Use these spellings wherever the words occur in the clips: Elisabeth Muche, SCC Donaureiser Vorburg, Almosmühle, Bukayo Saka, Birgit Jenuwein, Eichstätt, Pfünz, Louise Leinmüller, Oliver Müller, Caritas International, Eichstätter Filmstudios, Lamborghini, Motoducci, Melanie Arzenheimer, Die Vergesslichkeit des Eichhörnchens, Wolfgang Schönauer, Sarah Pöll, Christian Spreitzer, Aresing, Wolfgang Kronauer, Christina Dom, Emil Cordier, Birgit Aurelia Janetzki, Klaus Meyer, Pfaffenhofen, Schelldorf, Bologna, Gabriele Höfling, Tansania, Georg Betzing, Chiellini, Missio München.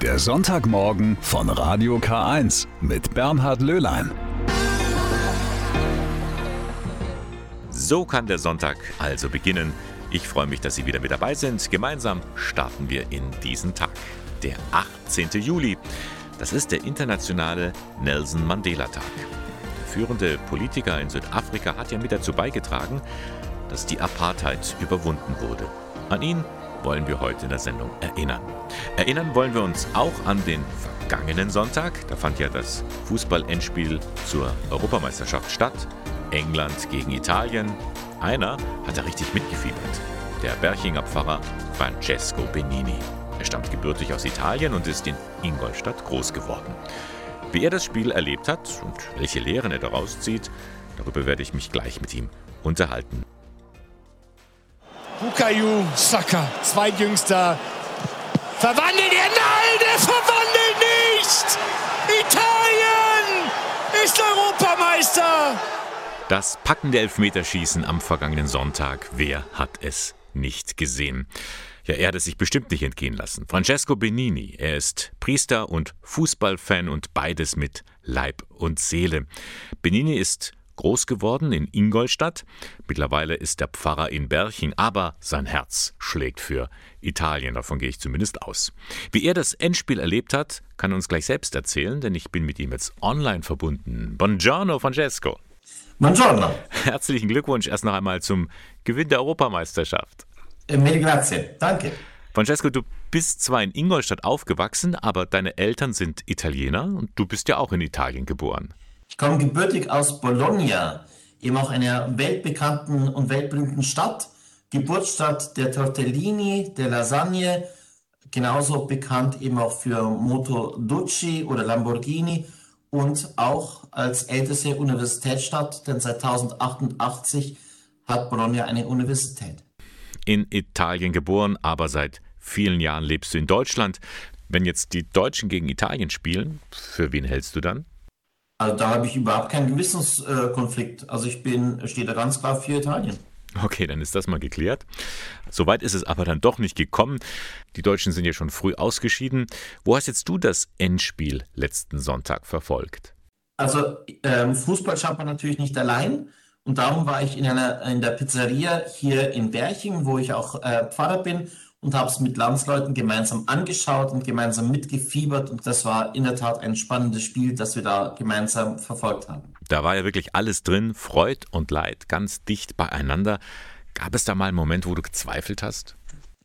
Der Sonntagmorgen von Radio K1 mit Bernhard Löhlein. So kann der Sonntag also beginnen. Ich freue mich, dass Sie wieder mit dabei sind. Gemeinsam starten wir in diesen Tag. Der 18. Juli. Das ist der internationale Nelson Mandela-Tag. Der führende Politiker in Südafrika hat ja mit dazu beigetragen, dass die Apartheid überwunden wurde. An ihn wollen wir heute in der Sendung erinnern. Erinnern wollen wir uns auch an den vergangenen Sonntag. Da fand ja das Fußball-Endspiel zur Europameisterschaft statt. England gegen Italien. Einer hat da richtig mitgefiebert. Der Berchinger Pfarrer Francesco Benini. Er stammt gebürtig aus Italien und ist in Ingolstadt groß geworden. Wie er das Spiel erlebt hat und welche Lehren er daraus zieht, darüber werde ich mich gleich mit ihm unterhalten. Bukayo Saka, zweitjüngster, verwandelt er? Nein, der verwandelt nicht! Italien ist Europameister! Das packende Elfmeterschießen am vergangenen Sonntag, wer hat es nicht gesehen? Ja, er hat es sich bestimmt nicht entgehen lassen. Francesco Benini, er ist Priester und Fußballfan und beides mit Leib und Seele. Benini ist groß geworden in Ingolstadt. Mittlerweile ist der Pfarrer in Berching, aber sein Herz schlägt für Italien. Davon gehe ich zumindest aus. Wie er das Endspiel erlebt hat, kann er uns gleich selbst erzählen, denn ich bin mit ihm jetzt online verbunden. Buongiorno, Francesco. Buongiorno. Herzlichen Glückwunsch erst noch einmal zum Gewinn der Europameisterschaft. Mille grazie. Danke. Francesco, du bist zwar in Ingolstadt aufgewachsen, aber deine Eltern sind Italiener und du bist ja auch in Italien geboren. Ich komme gebürtig aus Bologna, eben auch einer weltbekannten und weltberühmten Stadt, Geburtsstadt der Tortellini, der Lasagne, genauso bekannt eben auch für Motoducci oder Lamborghini und auch als älteste Universitätsstadt, denn seit 1088 hat Bologna eine Universität. In Italien geboren, aber seit vielen Jahren lebst du in Deutschland. Wenn jetzt die Deutschen gegen Italien spielen, für wen hältst du dann? Also da habe ich überhaupt keinen Gewissenskonflikt. Also stehe da ganz klar für Italien. Okay, dann ist das mal geklärt. Soweit ist es aber dann doch nicht gekommen. Die Deutschen sind ja schon früh ausgeschieden. Wo hast jetzt du das Endspiel letzten Sonntag verfolgt? Also Fußball schafft man natürlich nicht allein. Und darum war ich in der Pizzeria hier in Berching, wo ich auch Pfarrer bin, und habe es mit Landsleuten gemeinsam angeschaut und gemeinsam mitgefiebert. Und das war in der Tat ein spannendes Spiel, das wir da gemeinsam verfolgt haben. Da war ja wirklich alles drin, Freud und Leid, ganz dicht beieinander. Gab es da mal einen Moment, wo du gezweifelt hast?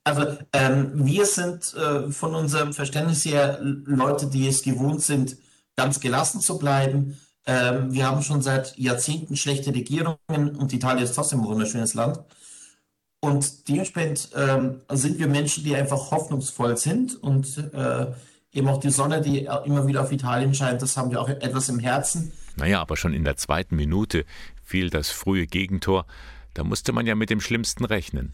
Also wir sind von unserem Verständnis her Leute, die es gewohnt sind, ganz gelassen zu bleiben. Wir haben schon seit Jahrzehnten schlechte Regierungen und Italien ist trotzdem ein wunderschönes Land. Und dementsprechend sind wir Menschen, die einfach hoffnungsvoll sind und eben auch die Sonne, die immer wieder auf Italien scheint, das haben wir auch etwas im Herzen. Naja, aber schon in der zweiten Minute fiel das frühe Gegentor. Da musste man ja mit dem Schlimmsten rechnen.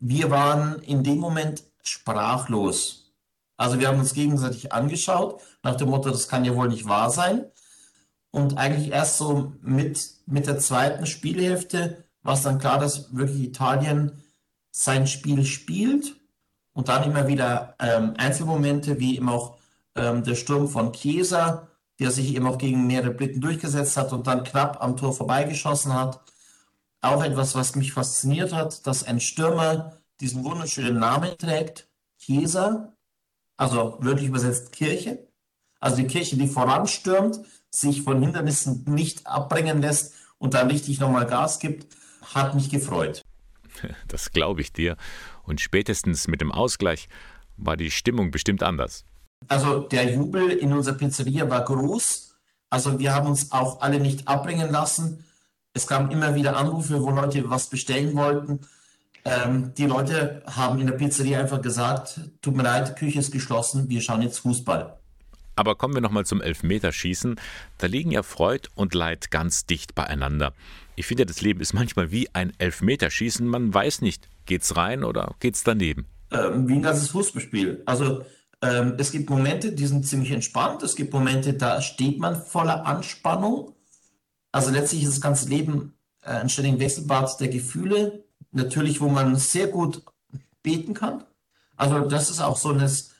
Wir waren in dem Moment sprachlos. Also wir haben uns gegenseitig angeschaut, nach dem Motto, das kann ja wohl nicht wahr sein. Und eigentlich erst so mit der zweiten Spielhälfte war es dann klar, dass wirklich Italien sein Spiel spielt und dann immer wieder Einzelmomente, wie eben auch der Sturm von Chiesa, der sich eben auch gegen mehrere Blicken durchgesetzt hat und dann knapp am Tor vorbeigeschossen hat. Auch etwas, was mich fasziniert hat, dass ein Stürmer diesen wunderschönen Namen trägt, Chiesa, also wörtlich übersetzt Kirche, also die Kirche, die voranstürmt, sich von Hindernissen nicht abbringen lässt und dann richtig nochmal Gas gibt, hat mich gefreut. Das glaube ich dir. Und spätestens mit dem Ausgleich war die Stimmung bestimmt anders. Also der Jubel in unserer Pizzeria war groß. Also wir haben uns auch alle nicht abbringen lassen. Es kamen immer wieder Anrufe, wo Leute was bestellen wollten. Die Leute haben in der Pizzeria einfach gesagt, tut mir leid, die Küche ist geschlossen, wir schauen jetzt Fußball. Aber kommen wir nochmal zum Elfmeterschießen. Da liegen ja Freud und Leid ganz dicht beieinander. Ich finde, das Leben ist manchmal wie ein Elfmeterschießen. Man weiß nicht, geht's rein oder geht's daneben? Wie ein ganzes Fußballspiel. Also es gibt Momente, die sind ziemlich entspannt. Es gibt Momente, da steht man voller Anspannung. Also letztlich ist das ganze Leben ein ständiger Wechselbad der Gefühle. Natürlich, wo man sehr gut beten kann. Also das ist auch so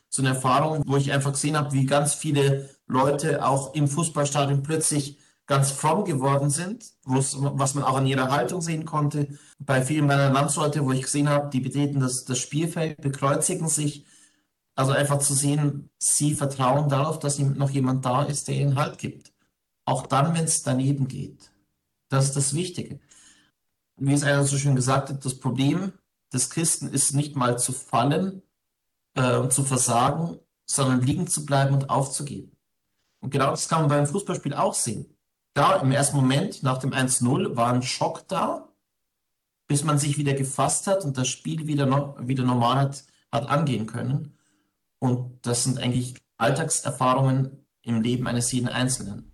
so eine Erfahrung, wo ich einfach gesehen habe, wie ganz viele Leute auch im Fußballstadion plötzlich ganz fromm geworden sind, was man auch an ihrer Haltung sehen konnte. Bei vielen meiner Landsleute, wo ich gesehen habe, die betreten das Spielfeld, bekreuzigen sich. Also einfach zu sehen, sie vertrauen darauf, dass noch jemand da ist, der ihnen Halt gibt. Auch dann, wenn es daneben geht. Das ist das Wichtige. Wie es einer so schön gesagt hat, das Problem des Christen ist nicht mal zu fallen und zu versagen, sondern liegen zu bleiben und aufzugeben. Und genau das kann man beim Fußballspiel auch sehen. Da im ersten Moment nach dem 1-0 war ein Schock da, bis man sich wieder gefasst hat und das Spiel wieder normal hat angehen können. Und das sind eigentlich Alltagserfahrungen im Leben eines jeden Einzelnen.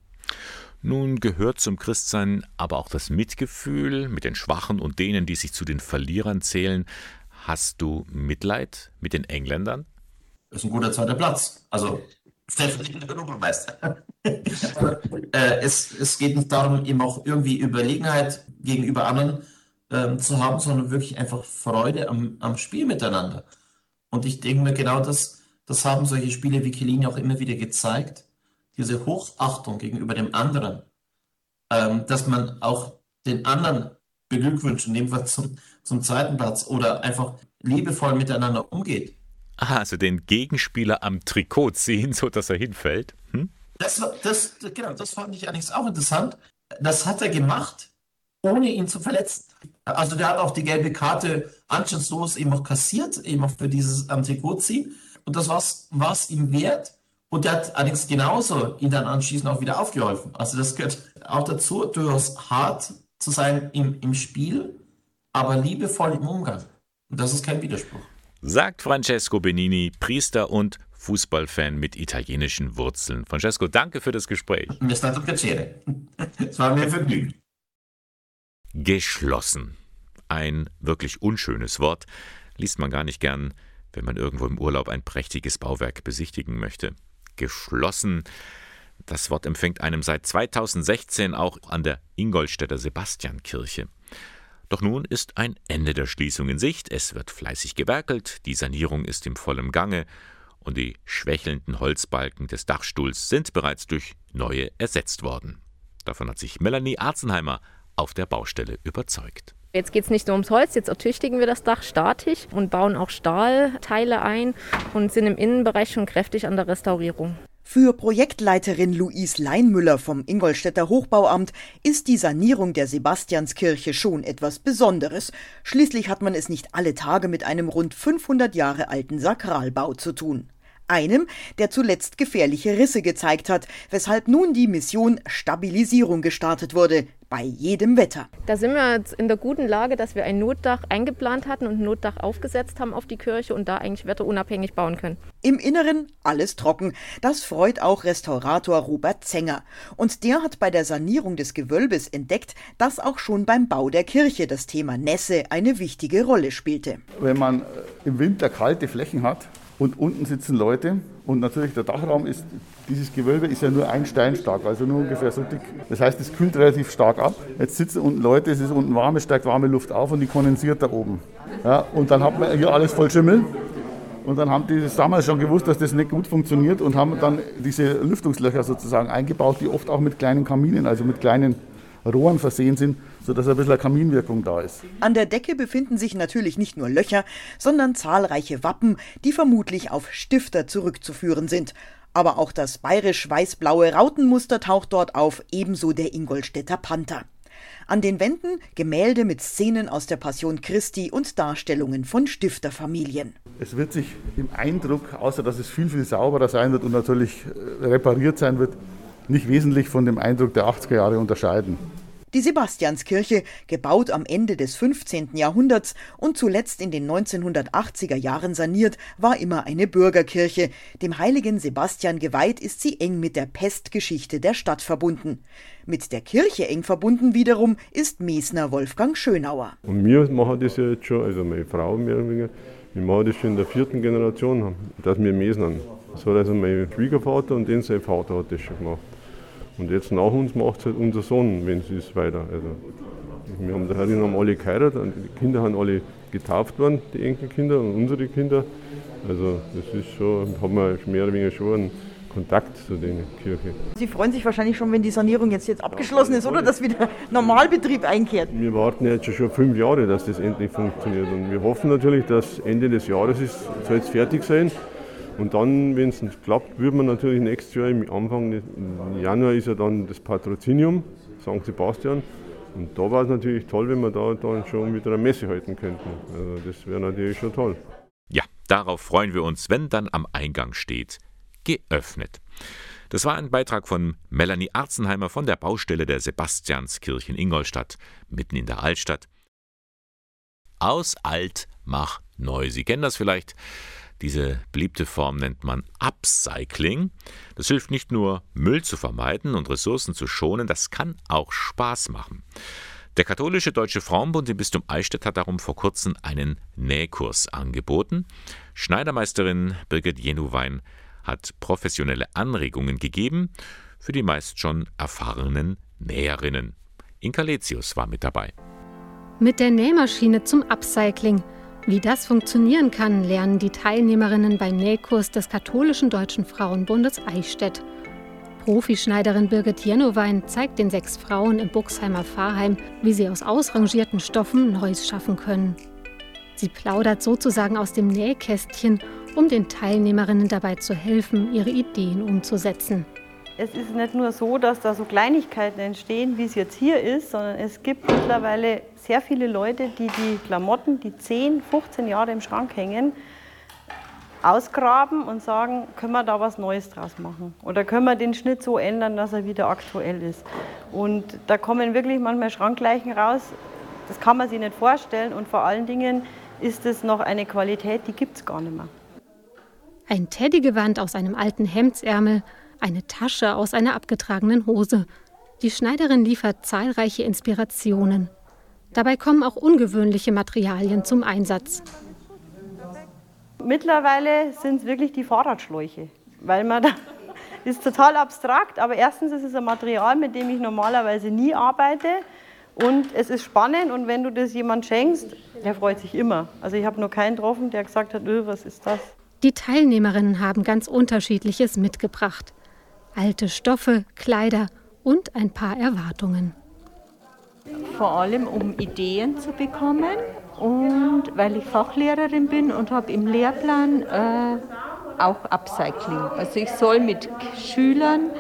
Nun gehört zum Christsein aber auch das Mitgefühl mit den Schwachen und denen, die sich zu den Verlierern zählen. Hast du Mitleid mit den Engländern? Das ist ein guter zweiter Platz. Also stellvertretender Europameister. Es geht nicht darum, eben auch irgendwie Überlegenheit gegenüber anderen zu haben, sondern wirklich einfach Freude am Spiel miteinander. Und ich denke mir, genau das haben solche Spiele wie Chiellini auch immer wieder gezeigt. Diese Hochachtung gegenüber dem anderen, dass man auch den anderen beglückwünscht, in dem Fall zum zweiten Platz, oder einfach liebevoll miteinander umgeht. Aha, also den Gegenspieler am Trikot ziehen, sodass er hinfällt. Hm? Das fand ich allerdings auch interessant. Das hat er gemacht, ohne ihn zu verletzen. Also der hat auch die gelbe Karte anstandslos eben auch kassiert, eben auch für dieses am Trikot ziehen. Und das war es ihm wert. Und der hat allerdings genauso ihn dann anschließend auch wieder aufgeholfen. Also das gehört auch dazu, durchaus hart zu sein im Spiel, aber liebevoll im Umgang. Und das ist kein Widerspruch. Sagt Francesco Benini, Priester und Fußballfan mit italienischen Wurzeln. Francesco, danke für das Gespräch. Mir ist ein Piacere. Es war mir ein Vergnügen. Geschlossen. Ein wirklich unschönes Wort. Liest man gar nicht gern, wenn man irgendwo im Urlaub ein prächtiges Bauwerk besichtigen möchte. Geschlossen. Das Wort empfängt einem seit 2016 auch an der Ingolstädter Sebastianskirche. Doch nun ist ein Ende der Schließung in Sicht. Es wird fleißig gewerkelt, die Sanierung ist im vollen Gange und die schwächelnden Holzbalken des Dachstuhls sind bereits durch neue ersetzt worden. Davon hat sich Melanie Arzenheimer auf der Baustelle überzeugt. Jetzt geht es nicht nur ums Holz, jetzt ertüchtigen wir das Dach statisch und bauen auch Stahlteile ein und sind im Innenbereich schon kräftig an der Restaurierung. Für Projektleiterin Louise Leinmüller vom Ingolstädter Hochbauamt ist die Sanierung der Sebastianskirche schon etwas Besonderes. Schließlich hat man es nicht alle Tage mit einem rund 500 Jahre alten Sakralbau zu tun. Einem, der zuletzt gefährliche Risse gezeigt hat, weshalb nun die Mission Stabilisierung gestartet wurde. Bei jedem Wetter. Da sind wir jetzt in der guten Lage, dass wir ein Notdach eingeplant hatten und ein Notdach aufgesetzt haben auf die Kirche und da eigentlich wetterunabhängig bauen können. Im Inneren alles trocken. Das freut auch Restaurator Robert Zenger. Und der hat bei der Sanierung des Gewölbes entdeckt, dass auch schon beim Bau der Kirche das Thema Nässe eine wichtige Rolle spielte. Wenn man im Winter kalte Flächen hat und unten sitzen Leute und natürlich der Dachraum ist, dieses Gewölbe ist ja nur ein Stein stark, also nur ungefähr so dick. Das heißt, es kühlt relativ stark ab. Jetzt sitzen unten Leute, es ist unten warm, es steigt warme Luft auf und die kondensiert da oben. Ja, und dann hat man hier alles voll Schimmel. Und dann haben die damals schon gewusst, dass das nicht gut funktioniert und haben dann diese Lüftungslöcher sozusagen eingebaut, die oft auch mit kleinen Kaminen, also mit kleinen Rohren versehen sind, sodass ein bisschen Kaminwirkung da ist. An der Decke befinden sich natürlich nicht nur Löcher, sondern zahlreiche Wappen, die vermutlich auf Stifter zurückzuführen sind. Aber auch das bayerisch-weiß-blaue Rautenmuster taucht dort auf, ebenso der Ingolstädter Panther. An den Wänden Gemälde mit Szenen aus der Passion Christi und Darstellungen von Stifterfamilien. Es wird sich im Eindruck, außer dass es viel, viel sauberer sein wird und natürlich repariert sein wird, nicht wesentlich von dem Eindruck der 80er Jahre unterscheiden. Die Sebastianskirche, gebaut am Ende des 15. Jahrhunderts und zuletzt in den 1980er Jahren saniert, war immer eine Bürgerkirche. Dem heiligen Sebastian geweiht, ist sie eng mit der Pestgeschichte der Stadt verbunden. Mit der Kirche eng verbunden wiederum ist Mesner Wolfgang Schönauer. Und wir machen das ja jetzt schon, also meine Frau mehr oder weniger, wir machen das schon in der 4. Generation, dass wir Mesnern. Das hat also mein Schwiegervater und den sein Vater hat das schon gemacht. Und jetzt nach uns macht es halt unser Sohn, wenn es ist, weiter. Also, wir haben da alle geheiratet, die Kinder haben alle getauft worden, die Enkelkinder und unsere Kinder. Also das ist schon, haben wir mehr oder weniger schon einen Kontakt zu der Kirche. Sie freuen sich wahrscheinlich schon, wenn die Sanierung jetzt abgeschlossen ist, oder? Dass wieder Normalbetrieb einkehrt. Wir warten jetzt schon 5 Jahre, dass das endlich funktioniert. Und wir hoffen natürlich, dass Ende des Jahres soll es fertig sein. Und dann, wenn es klappt, wird man natürlich nächstes Jahr, im Anfang Januar ist ja dann das Patrozinium, St. Sebastian. Und da war es natürlich toll, wenn wir da dann schon wieder eine Messe halten könnten. Also das wäre natürlich schon toll. Ja, darauf freuen wir uns, wenn dann am Eingang steht: geöffnet. Das war ein Beitrag von Melanie Arzenheimer von der Baustelle der Sebastianskirche in Ingolstadt, mitten in der Altstadt. Aus alt mach neu. Sie kennen das vielleicht. Diese beliebte Form nennt man Upcycling. Das hilft nicht nur, Müll zu vermeiden und Ressourcen zu schonen, das kann auch Spaß machen. Der katholische Deutsche Frauenbund im Bistum Eichstätt hat darum vor kurzem einen Nähkurs angeboten. Schneidermeisterin Birgit Jenuwein hat professionelle Anregungen gegeben für die meist schon erfahrenen Näherinnen. Inka Letzius war mit dabei. Mit der Nähmaschine zum Upcycling. Wie das funktionieren kann, lernen die Teilnehmerinnen beim Nähkurs des katholischen Deutschen Frauenbundes Eichstätt. Profischneiderin Birgit Jenuwein zeigt den 6 Frauen im Buxheimer Fahrheim, wie sie aus ausrangierten Stoffen Neues schaffen können. Sie plaudert sozusagen aus dem Nähkästchen, um den Teilnehmerinnen dabei zu helfen, ihre Ideen umzusetzen. Es ist nicht nur so, dass da so Kleinigkeiten entstehen, wie es jetzt hier ist, sondern es gibt mittlerweile sehr viele Leute, die Klamotten, die 10, 15 Jahre im Schrank hängen, ausgraben und sagen, können wir da was Neues draus machen? Oder können wir den Schnitt so ändern, dass er wieder aktuell ist? Und da kommen wirklich manchmal Schrankleichen raus, das kann man sich nicht vorstellen und vor allen Dingen ist es noch eine Qualität, die gibt es gar nicht mehr. Ein Teddygewand aus einem alten Hemdsärmel, eine Tasche aus einer abgetragenen Hose. Die Schneiderin liefert zahlreiche Inspirationen. Dabei kommen auch ungewöhnliche Materialien zum Einsatz. Mittlerweile sind es wirklich die Fahrradschläuche, weil man da ist total abstrakt, aber erstens ist es ein Material, mit dem ich normalerweise nie arbeite und es ist spannend und wenn du das jemand schenkst, der freut sich immer. Also ich habe nur keinen getroffen, der gesagt hat, was ist das? Die Teilnehmerinnen haben ganz Unterschiedliches mitgebracht. Alte Stoffe, Kleider und ein paar Erwartungen. Vor allem, um Ideen zu bekommen und weil ich Fachlehrerin bin und habe im Lehrplan auch Upcycling. Also ich soll mit Schülern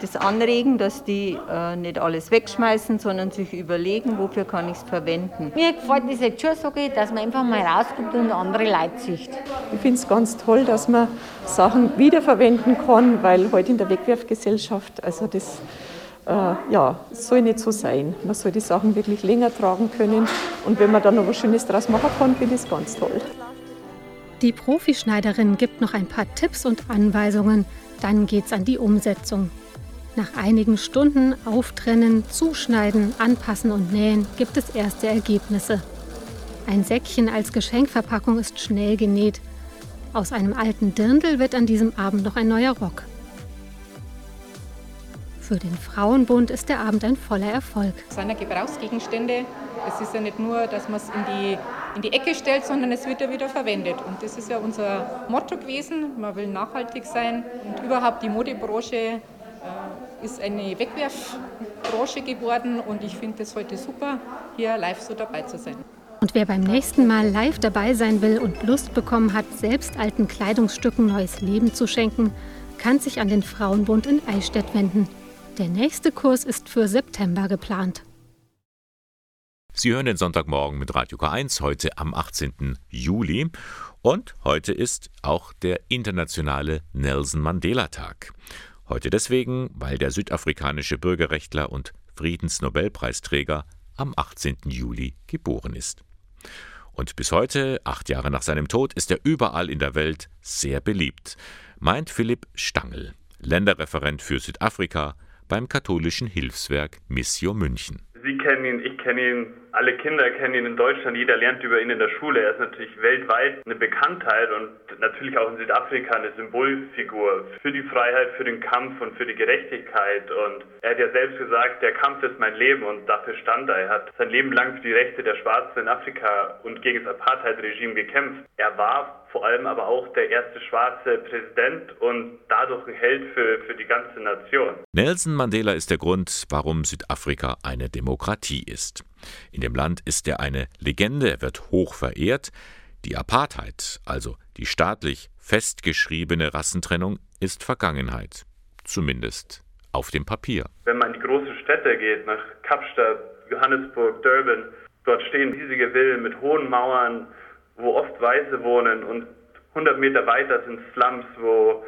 das anregen, dass die nicht alles wegschmeißen, sondern sich überlegen, wofür kann ich es verwenden. Mir gefällt es jetzt schon so gut, dass man einfach mal rauskommt und andere Leute sieht. Ich finde es ganz toll, dass man Sachen wiederverwenden kann, weil heute in der Wegwerfgesellschaft, also das soll nicht so sein. Man soll die Sachen wirklich länger tragen können und wenn man dann noch was Schönes draus machen kann, finde ich es ganz toll. Die Profischneiderin gibt noch ein paar Tipps und Anweisungen, dann geht's an die Umsetzung. Nach einigen Stunden auftrennen, zuschneiden, anpassen und nähen gibt es erste Ergebnisse. Ein Säckchen als Geschenkverpackung ist schnell genäht. Aus einem alten Dirndl wird an diesem Abend noch ein neuer Rock. Für den Frauenbund ist der Abend ein voller Erfolg. Es sind ja Gebrauchsgegenstände. Es ist ja nicht nur, dass man es in die Ecke stellt, sondern es wird ja wieder verwendet. Und das ist ja unser Motto gewesen. Man will nachhaltig sein. Und überhaupt die Modebranche ist eine Wegwerfbranche geworden und ich finde es heute super, hier live so dabei zu sein. Und wer beim nächsten Mal live dabei sein will und Lust bekommen hat, selbst alten Kleidungsstücken neues Leben zu schenken, kann sich an den Frauenbund in Eichstätt wenden. Der nächste Kurs ist für September geplant. Sie hören den Sonntagmorgen mit Radio K1, heute am 18. Juli. Und heute ist auch der internationale Nelson Mandela Tag. Heute deswegen, weil der südafrikanische Bürgerrechtler und Friedensnobelpreisträger am 18. Juli geboren ist. Und bis heute, 8 Jahre nach seinem Tod, ist er überall in der Welt sehr beliebt, meint Philipp Stangl, Länderreferent für Südafrika beim katholischen Hilfswerk Missio München. Sie kennen ihn, ich kenne ihn, Alle Kinder kennen ihn in Deutschland, jeder lernt über ihn in der Schule. Er ist natürlich weltweit eine Bekanntheit und natürlich auch in Südafrika eine Symbolfigur für die Freiheit, für den Kampf und für die Gerechtigkeit. Und er hat ja selbst gesagt, der Kampf ist mein Leben, und dafür stand er. Er hat sein Leben lang für die Rechte der Schwarzen in Afrika und gegen das Apartheid-Regime gekämpft. Er war vor allem aber auch der erste schwarze Präsident und dadurch ein Held für die ganze Nation. Nelson Mandela ist der Grund, warum Südafrika eine Demokratie ist. In dem Land ist er eine Legende, er wird hoch verehrt. Die Apartheid, also die staatlich festgeschriebene Rassentrennung, ist Vergangenheit. Zumindest auf dem Papier. Wenn man in die großen Städte geht, nach Kapstadt, Johannesburg, Durban, dort stehen riesige Villen mit hohen Mauern, wo oft Weiße wohnen, und 100 Meter weiter sind Slums, wo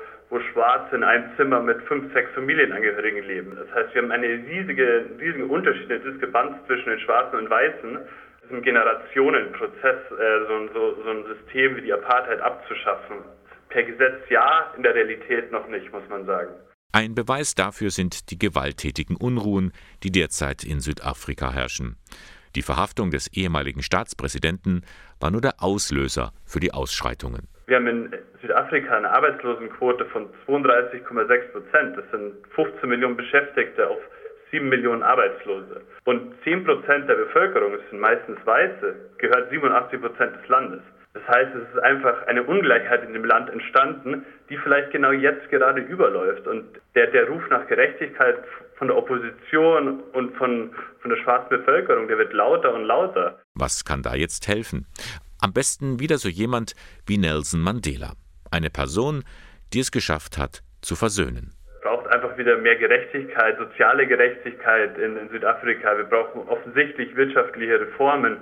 Schwarze in einem Zimmer mit 5, 6 Familienangehörigen leben. Das heißt, wir haben einen riesigen Unterschied, eine Diskrepanz zwischen den Schwarzen und Weißen. Es ist ein Generationenprozess, so ein System wie die Apartheid abzuschaffen. Per Gesetz ja, in der Realität noch nicht, muss man sagen. Ein Beweis dafür sind die gewalttätigen Unruhen, die derzeit in Südafrika herrschen. Die Verhaftung des ehemaligen Staatspräsidenten war nur der Auslöser für die Ausschreitungen. Wir haben in Südafrika eine Arbeitslosenquote von 32,6%. Das sind 15 Millionen Beschäftigte auf 7 Millionen Arbeitslose. Und 10% der Bevölkerung, das sind meistens Weiße, gehört 87% des Landes. Das heißt, es ist einfach eine Ungleichheit in dem Land entstanden, die vielleicht genau jetzt gerade überläuft. Und der Ruf nach Gerechtigkeit von der Opposition und von der schwarzen Bevölkerung, der wird lauter und lauter. Was kann da jetzt helfen? Am besten wieder so jemand wie Nelson Mandela. Eine Person, die es geschafft hat, zu versöhnen. Es braucht einfach wieder mehr Gerechtigkeit, soziale Gerechtigkeit in Südafrika. Wir brauchen offensichtlich wirtschaftliche Reformen.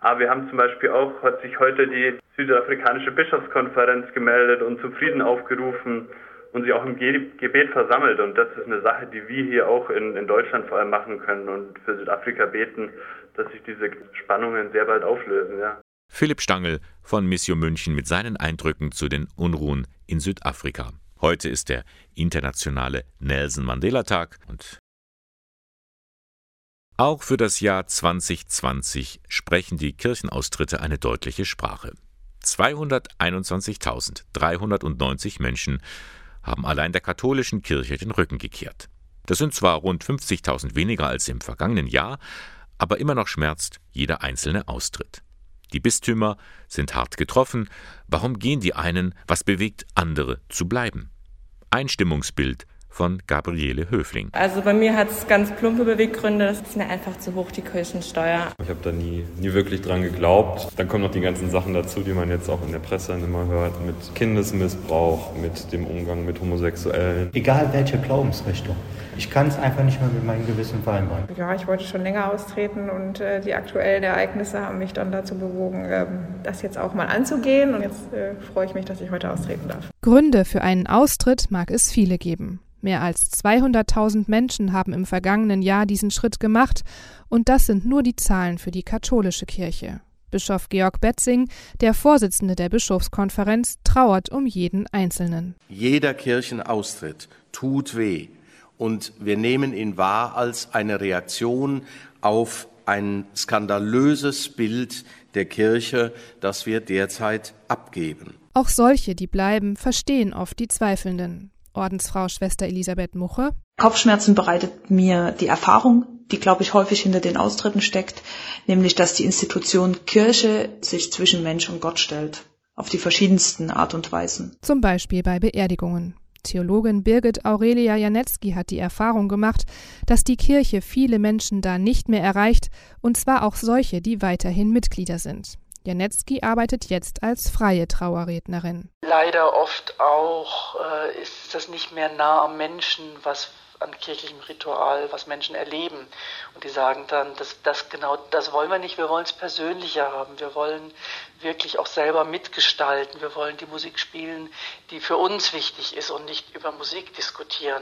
Aber wir haben zum Beispiel auch, hat sich heute die südafrikanische Bischofskonferenz gemeldet und zum Frieden aufgerufen und sich auch im Gebet versammelt. Und das ist eine Sache, die wir hier auch in Deutschland vor allem machen können und für Südafrika beten, dass sich diese Spannungen sehr bald auflösen. Ja. Philipp Stangl von Missio München mit seinen Eindrücken zu den Unruhen in Südafrika. Heute ist der internationale Nelson Mandela Tag und auch für das Jahr 2020 sprechen die Kirchenaustritte eine deutliche Sprache. 221.390 Menschen haben allein der katholischen Kirche den Rücken gekehrt. Das sind zwar rund 50.000 weniger als im vergangenen Jahr, aber immer noch schmerzt jeder einzelne Austritt. Die Bistümer sind hart getroffen. Warum gehen die einen? Was bewegt andere zu bleiben? Ein Stimmungsbild von Gabriele Höfling. Also bei mir hat es ganz plumpe Beweggründe. Das ist mir einfach zu hoch, die Kirchensteuer. Ich habe da nie wirklich dran geglaubt. Dann kommen noch die ganzen Sachen dazu, die man jetzt auch in der Presse immer hört, mit Kindesmissbrauch, mit dem Umgang mit Homosexuellen. Egal welche Glaubensrichtung. Ich kann es einfach nicht mehr mit meinem Gewissen vereinbaren. Ja, ich wollte schon länger austreten und die aktuellen Ereignisse haben mich dann dazu bewogen, das jetzt auch mal anzugehen. Und jetzt freue ich mich, dass ich heute austreten darf. Gründe für einen Austritt mag es viele geben. Mehr als 200.000 Menschen haben im vergangenen Jahr diesen Schritt gemacht, und das sind nur die Zahlen für die katholische Kirche. Bischof Georg Betzing, der Vorsitzende der Bischofskonferenz, trauert um jeden Einzelnen. Jeder Kirchenaustritt tut weh, und wir nehmen ihn wahr als eine Reaktion auf ein skandalöses Bild der Kirche, das wir derzeit abgeben. Auch solche, die bleiben, verstehen oft die Zweifelnden. Ordensfrau Schwester Elisabeth Muche. Kopfschmerzen bereitet mir die Erfahrung, die, glaube ich, häufig hinter den Austritten steckt, nämlich, dass die Institution Kirche sich zwischen Mensch und Gott stellt, auf die verschiedensten Art und Weisen. Zum Beispiel bei Beerdigungen. Theologin Birgit Aurelia Janetzki hat die Erfahrung gemacht, dass die Kirche viele Menschen da nicht mehr erreicht, und zwar auch solche, die weiterhin Mitglieder sind. Janetzki arbeitet jetzt als freie Trauerrednerin. Leider oft auch ist das nicht mehr nah am Menschen, was an kirchlichem Ritual, was Menschen erleben. Und die sagen dann, genau das wollen wir nicht, wir wollen es persönlicher haben. Wir wollen wirklich auch selber mitgestalten. Wir wollen die Musik spielen, die für uns wichtig ist, und nicht über Musik diskutieren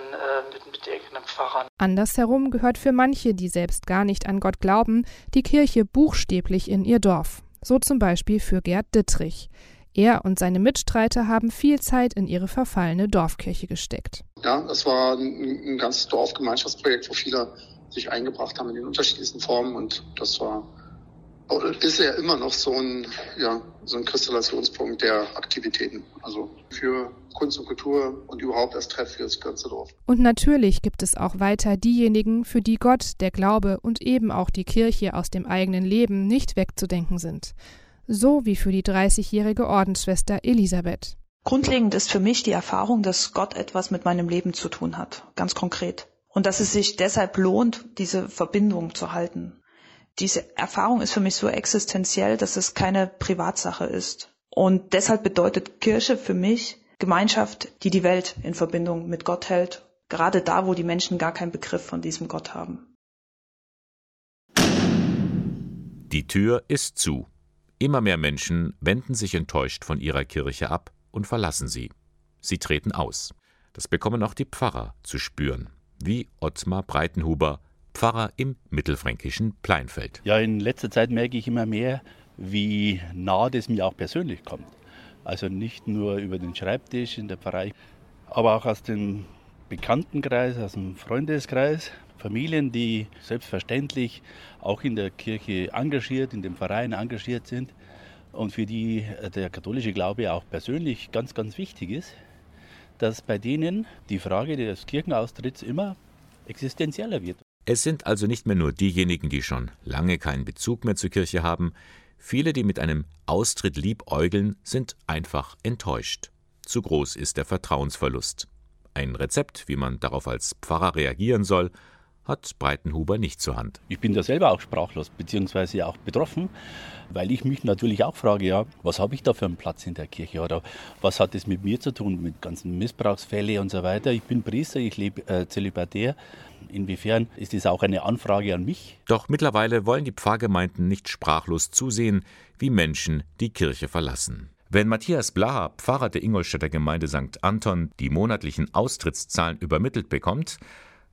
mit irgendeinem Pfarrer. Andersherum gehört für manche, die selbst gar nicht an Gott glauben, die Kirche buchstäblich in ihr Dorf. So zum Beispiel für Gerd Dittrich. Er und seine Mitstreiter haben viel Zeit in ihre verfallene Dorfkirche gesteckt. Ja, das war ein ganzes Dorfgemeinschaftsprojekt, wo viele sich eingebracht haben in den unterschiedlichsten Formen, und das war ist ja immer noch so ein Kristallationspunkt der Aktivitäten, also für Kunst und Kultur und überhaupt als Treff für das ganze Dorf. Und natürlich gibt es auch weiter diejenigen, für die Gott, der Glaube und eben auch die Kirche aus dem eigenen Leben nicht wegzudenken sind. So wie für die 30-jährige Ordensschwester Elisabeth. Grundlegend ist für mich die Erfahrung, dass Gott etwas mit meinem Leben zu tun hat, ganz konkret. Und dass es sich deshalb lohnt, diese Verbindung zu halten. Diese Erfahrung ist für mich so existenziell, dass es keine Privatsache ist. Und deshalb bedeutet Kirche für mich Gemeinschaft, die die Welt in Verbindung mit Gott hält. Gerade da, wo die Menschen gar keinen Begriff von diesem Gott haben. Die Tür ist zu. Immer mehr Menschen wenden sich enttäuscht von ihrer Kirche ab und verlassen sie. Sie treten aus. Das bekommen auch die Pfarrer zu spüren. Wie Ottmar Breitenhuber, Pfarrer im mittelfränkischen Pleinfeld. Ja, in letzter Zeit merke ich immer mehr, wie nah das mir auch persönlich kommt. Also nicht nur über den Schreibtisch in der Pfarrei, aber auch aus dem Bekanntenkreis, aus dem Freundeskreis. Familien, die selbstverständlich auch in der Kirche engagiert, in dem Verein engagiert sind und für die der katholische Glaube auch persönlich ganz, ganz wichtig ist, dass bei denen die Frage des Kirchenaustritts immer existenzieller wird. Es sind also nicht mehr nur diejenigen, die schon lange keinen Bezug mehr zur Kirche haben. Viele, die mit einem Austritt liebäugeln, sind einfach enttäuscht. Zu groß ist der Vertrauensverlust. Ein Rezept, wie man darauf als Pfarrer reagieren soll, hat Breitenhuber nicht zur Hand. Ich bin da selber auch sprachlos, beziehungsweise auch betroffen, weil ich mich natürlich auch frage, ja, was habe ich da für einen Platz in der Kirche oder was hat das mit mir zu tun, mit ganzen Missbrauchsfällen und so weiter. Ich bin Priester, ich lebe zölibatär. Inwiefern ist das auch eine Anfrage an mich? Doch mittlerweile wollen die Pfarrgemeinden nicht sprachlos zusehen, wie Menschen die Kirche verlassen. Wenn Matthias Blaha, Pfarrer der Ingolstädter Gemeinde St. Anton, die monatlichen Austrittszahlen übermittelt bekommt,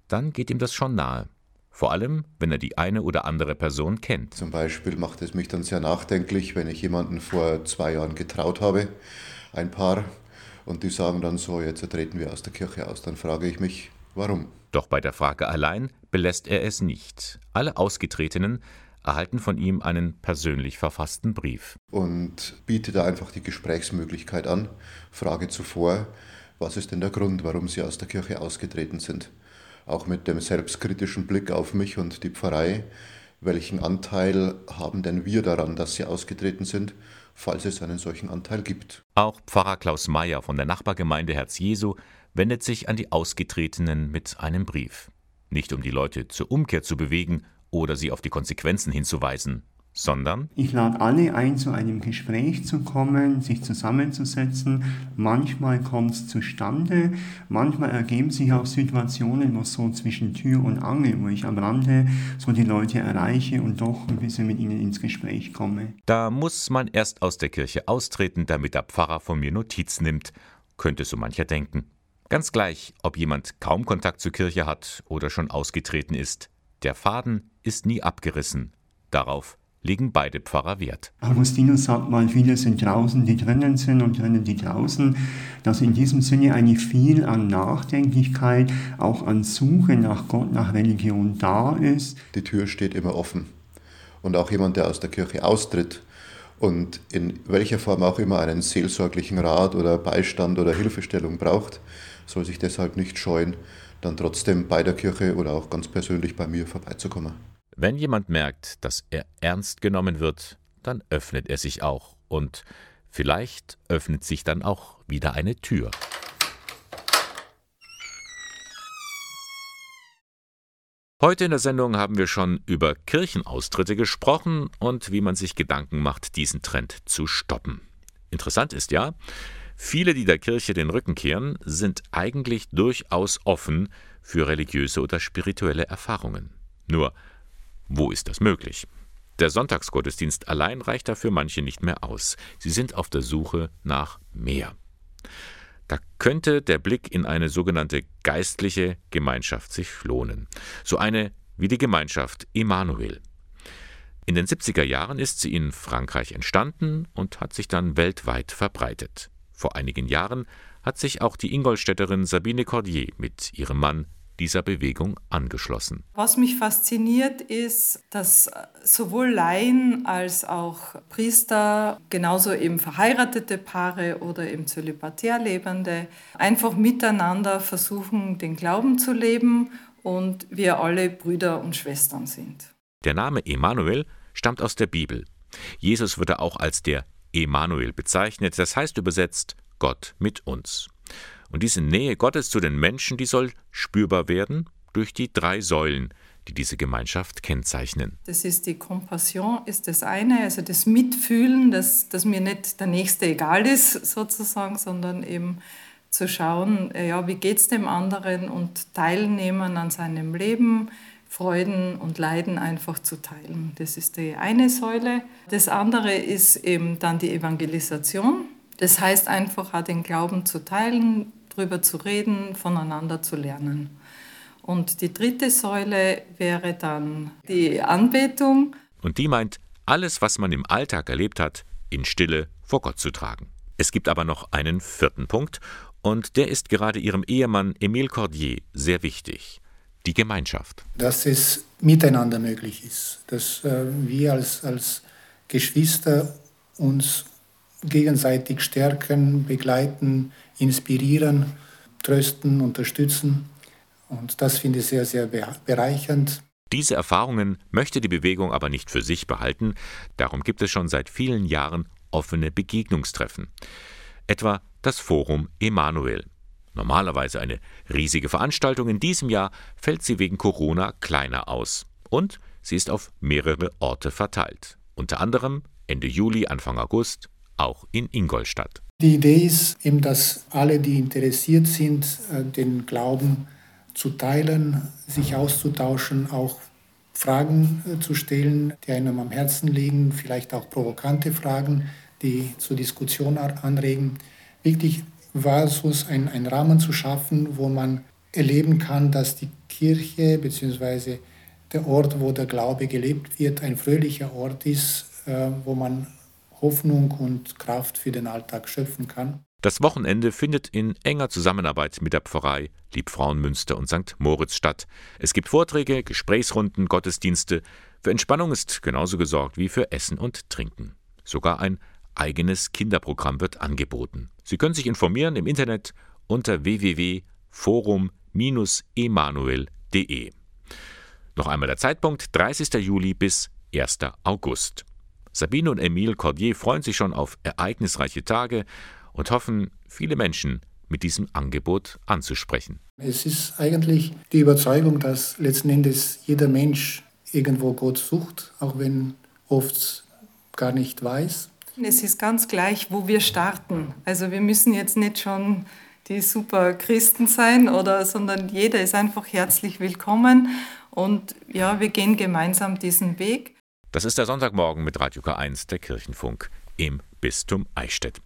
dann geht ihm das schon nahe. Vor allem, wenn er die eine oder andere Person kennt. Zum Beispiel macht es mich dann sehr nachdenklich, wenn ich jemanden vor 2 Jahren getraut habe, ein Paar, und die sagen dann so, jetzt treten wir aus der Kirche aus. Dann frage ich mich, warum? Doch bei der Frage allein belässt er es nicht. Alle Ausgetretenen erhalten von ihm einen persönlich verfassten Brief. Und biete da einfach die Gesprächsmöglichkeit an. Frage zuvor, was ist denn der Grund, warum Sie aus der Kirche ausgetreten sind? Auch mit dem selbstkritischen Blick auf mich und die Pfarrei, welchen Anteil haben denn wir daran, dass sie ausgetreten sind, falls es einen solchen Anteil gibt? Auch Pfarrer Klaus Meyer von der Nachbargemeinde Herz Jesu wendet sich an die Ausgetretenen mit einem Brief. Nicht um die Leute zur Umkehr zu bewegen oder sie auf die Konsequenzen hinzuweisen, sondern ich lade alle ein, zu einem Gespräch zu kommen, sich zusammenzusetzen. Manchmal kommt es zustande, manchmal ergeben sich auch Situationen, wo so zwischen Tür und Angel, wo ich am Rande so die Leute erreiche und doch ein bisschen mit ihnen ins Gespräch komme. Da muss man erst aus der Kirche austreten, damit der Pfarrer von mir Notiz nimmt, könnte so mancher denken. Ganz gleich, ob jemand kaum Kontakt zur Kirche hat oder schon ausgetreten ist, der Faden ist nie abgerissen. Darauf legen beide Pfarrer Wert. Augustinus sagt mal, viele sind draußen, die drinnen sind und drinnen, die draußen. Dass in diesem Sinne eigentlich viel an Nachdenklichkeit, auch an Suche nach Gott, nach Religion da ist. Die Tür steht immer offen. Und auch jemand, der aus der Kirche austritt und in welcher Form auch immer einen seelsorglichen Rat oder Beistand oder Hilfestellung braucht, soll sich deshalb nicht scheuen, dann trotzdem bei der Kirche oder auch ganz persönlich bei mir vorbeizukommen. Wenn jemand merkt, dass er ernst genommen wird, dann öffnet er sich auch. Und vielleicht öffnet sich dann auch wieder eine Tür. Heute in der Sendung haben wir schon über Kirchenaustritte gesprochen und wie man sich Gedanken macht, diesen Trend zu stoppen. Interessant ist ja, viele, die der Kirche den Rücken kehren, sind eigentlich durchaus offen für religiöse oder spirituelle Erfahrungen. Nur, wo ist das möglich? Der Sonntagsgottesdienst allein reicht dafür manche nicht mehr aus. Sie sind auf der Suche nach mehr. Da könnte der Blick in eine sogenannte geistliche Gemeinschaft sich lohnen. So eine wie die Gemeinschaft Emmanuel. In den 70er Jahren ist sie in Frankreich entstanden und hat sich dann weltweit verbreitet. Vor einigen Jahren hat sich auch die Ingolstädterin Sabine Cordier mit ihrem Mann dieser Bewegung angeschlossen. Was mich fasziniert ist, dass sowohl Laien als auch Priester, genauso eben verheiratete Paare oder eben zölibatär Lebende, einfach miteinander versuchen, den Glauben zu leben und wir alle Brüder und Schwestern sind. Der Name Emanuel stammt aus der Bibel. Jesus wird auch als der Emanuel bezeichnet, das heißt übersetzt Gott mit uns. Und diese Nähe Gottes zu den Menschen, die soll spürbar werden durch die 3 Säulen, die diese Gemeinschaft kennzeichnen. Das ist die Kompassion, ist das eine, also das Mitfühlen, dass mir nicht der Nächste egal ist sozusagen, sondern eben zu schauen, ja, wie geht's dem anderen und teilnehmen an seinem Leben, Freuden und Leiden einfach zu teilen. Das ist die eine Säule. Das andere ist eben dann die Evangelisation. Das heißt einfach auch den Glauben zu teilen, drüber zu reden, voneinander zu lernen. Und die dritte Säule wäre dann die Anbetung. Und die meint, alles, was man im Alltag erlebt hat, in Stille vor Gott zu tragen. Es gibt aber noch einen 4. Punkt und der ist gerade ihrem Ehemann Emil Cordier sehr wichtig. Die Gemeinschaft. Dass es miteinander möglich ist, dass wir als Geschwister uns gegenseitig stärken, begleiten, inspirieren, trösten, unterstützen. Und das finde ich sehr, sehr bereichernd. Diese Erfahrungen möchte die Bewegung aber nicht für sich behalten. Darum gibt es schon seit vielen Jahren offene Begegnungstreffen. Etwa das Forum Emanuel. Normalerweise eine riesige Veranstaltung. In diesem Jahr fällt sie wegen Corona kleiner aus. Und sie ist auf mehrere Orte verteilt. Unter anderem Ende Juli, Anfang August, auch in Ingolstadt. Die Idee ist eben, dass alle, die interessiert sind, den Glauben zu teilen, sich auszutauschen, auch Fragen zu stellen, die einem am Herzen liegen, vielleicht auch provokante Fragen, die zur Diskussion anregen. Wichtig war es uns, einen Rahmen zu schaffen, wo man erleben kann, dass die Kirche bzw. der Ort, wo der Glaube gelebt wird, ein fröhlicher Ort ist, wo man Hoffnung und Kraft für den Alltag schöpfen kann. Das Wochenende findet in enger Zusammenarbeit mit der Pfarrei Liebfrauenmünster und St. Moritz statt. Es gibt Vorträge, Gesprächsrunden, Gottesdienste. Für Entspannung ist genauso gesorgt wie für Essen und Trinken. Sogar ein eigenes Kinderprogramm wird angeboten. Sie können sich informieren im Internet unter www.forum-emanuel.de. Noch einmal der Zeitpunkt, 30. Juli bis 1. August. Sabine und Emil Cordier freuen sich schon auf ereignisreiche Tage und hoffen, viele Menschen mit diesem Angebot anzusprechen. Es ist eigentlich die Überzeugung, dass letzten Endes jeder Mensch irgendwo Gott sucht, auch wenn oft gar nicht weiß. Es ist ganz gleich, wo wir starten. Also wir müssen jetzt nicht schon die super Christen sein, sondern jeder ist einfach herzlich willkommen. Und ja, wir gehen gemeinsam diesen Weg. Das ist der Sonntagmorgen mit Radio K1, der Kirchenfunk im Bistum Eichstätt.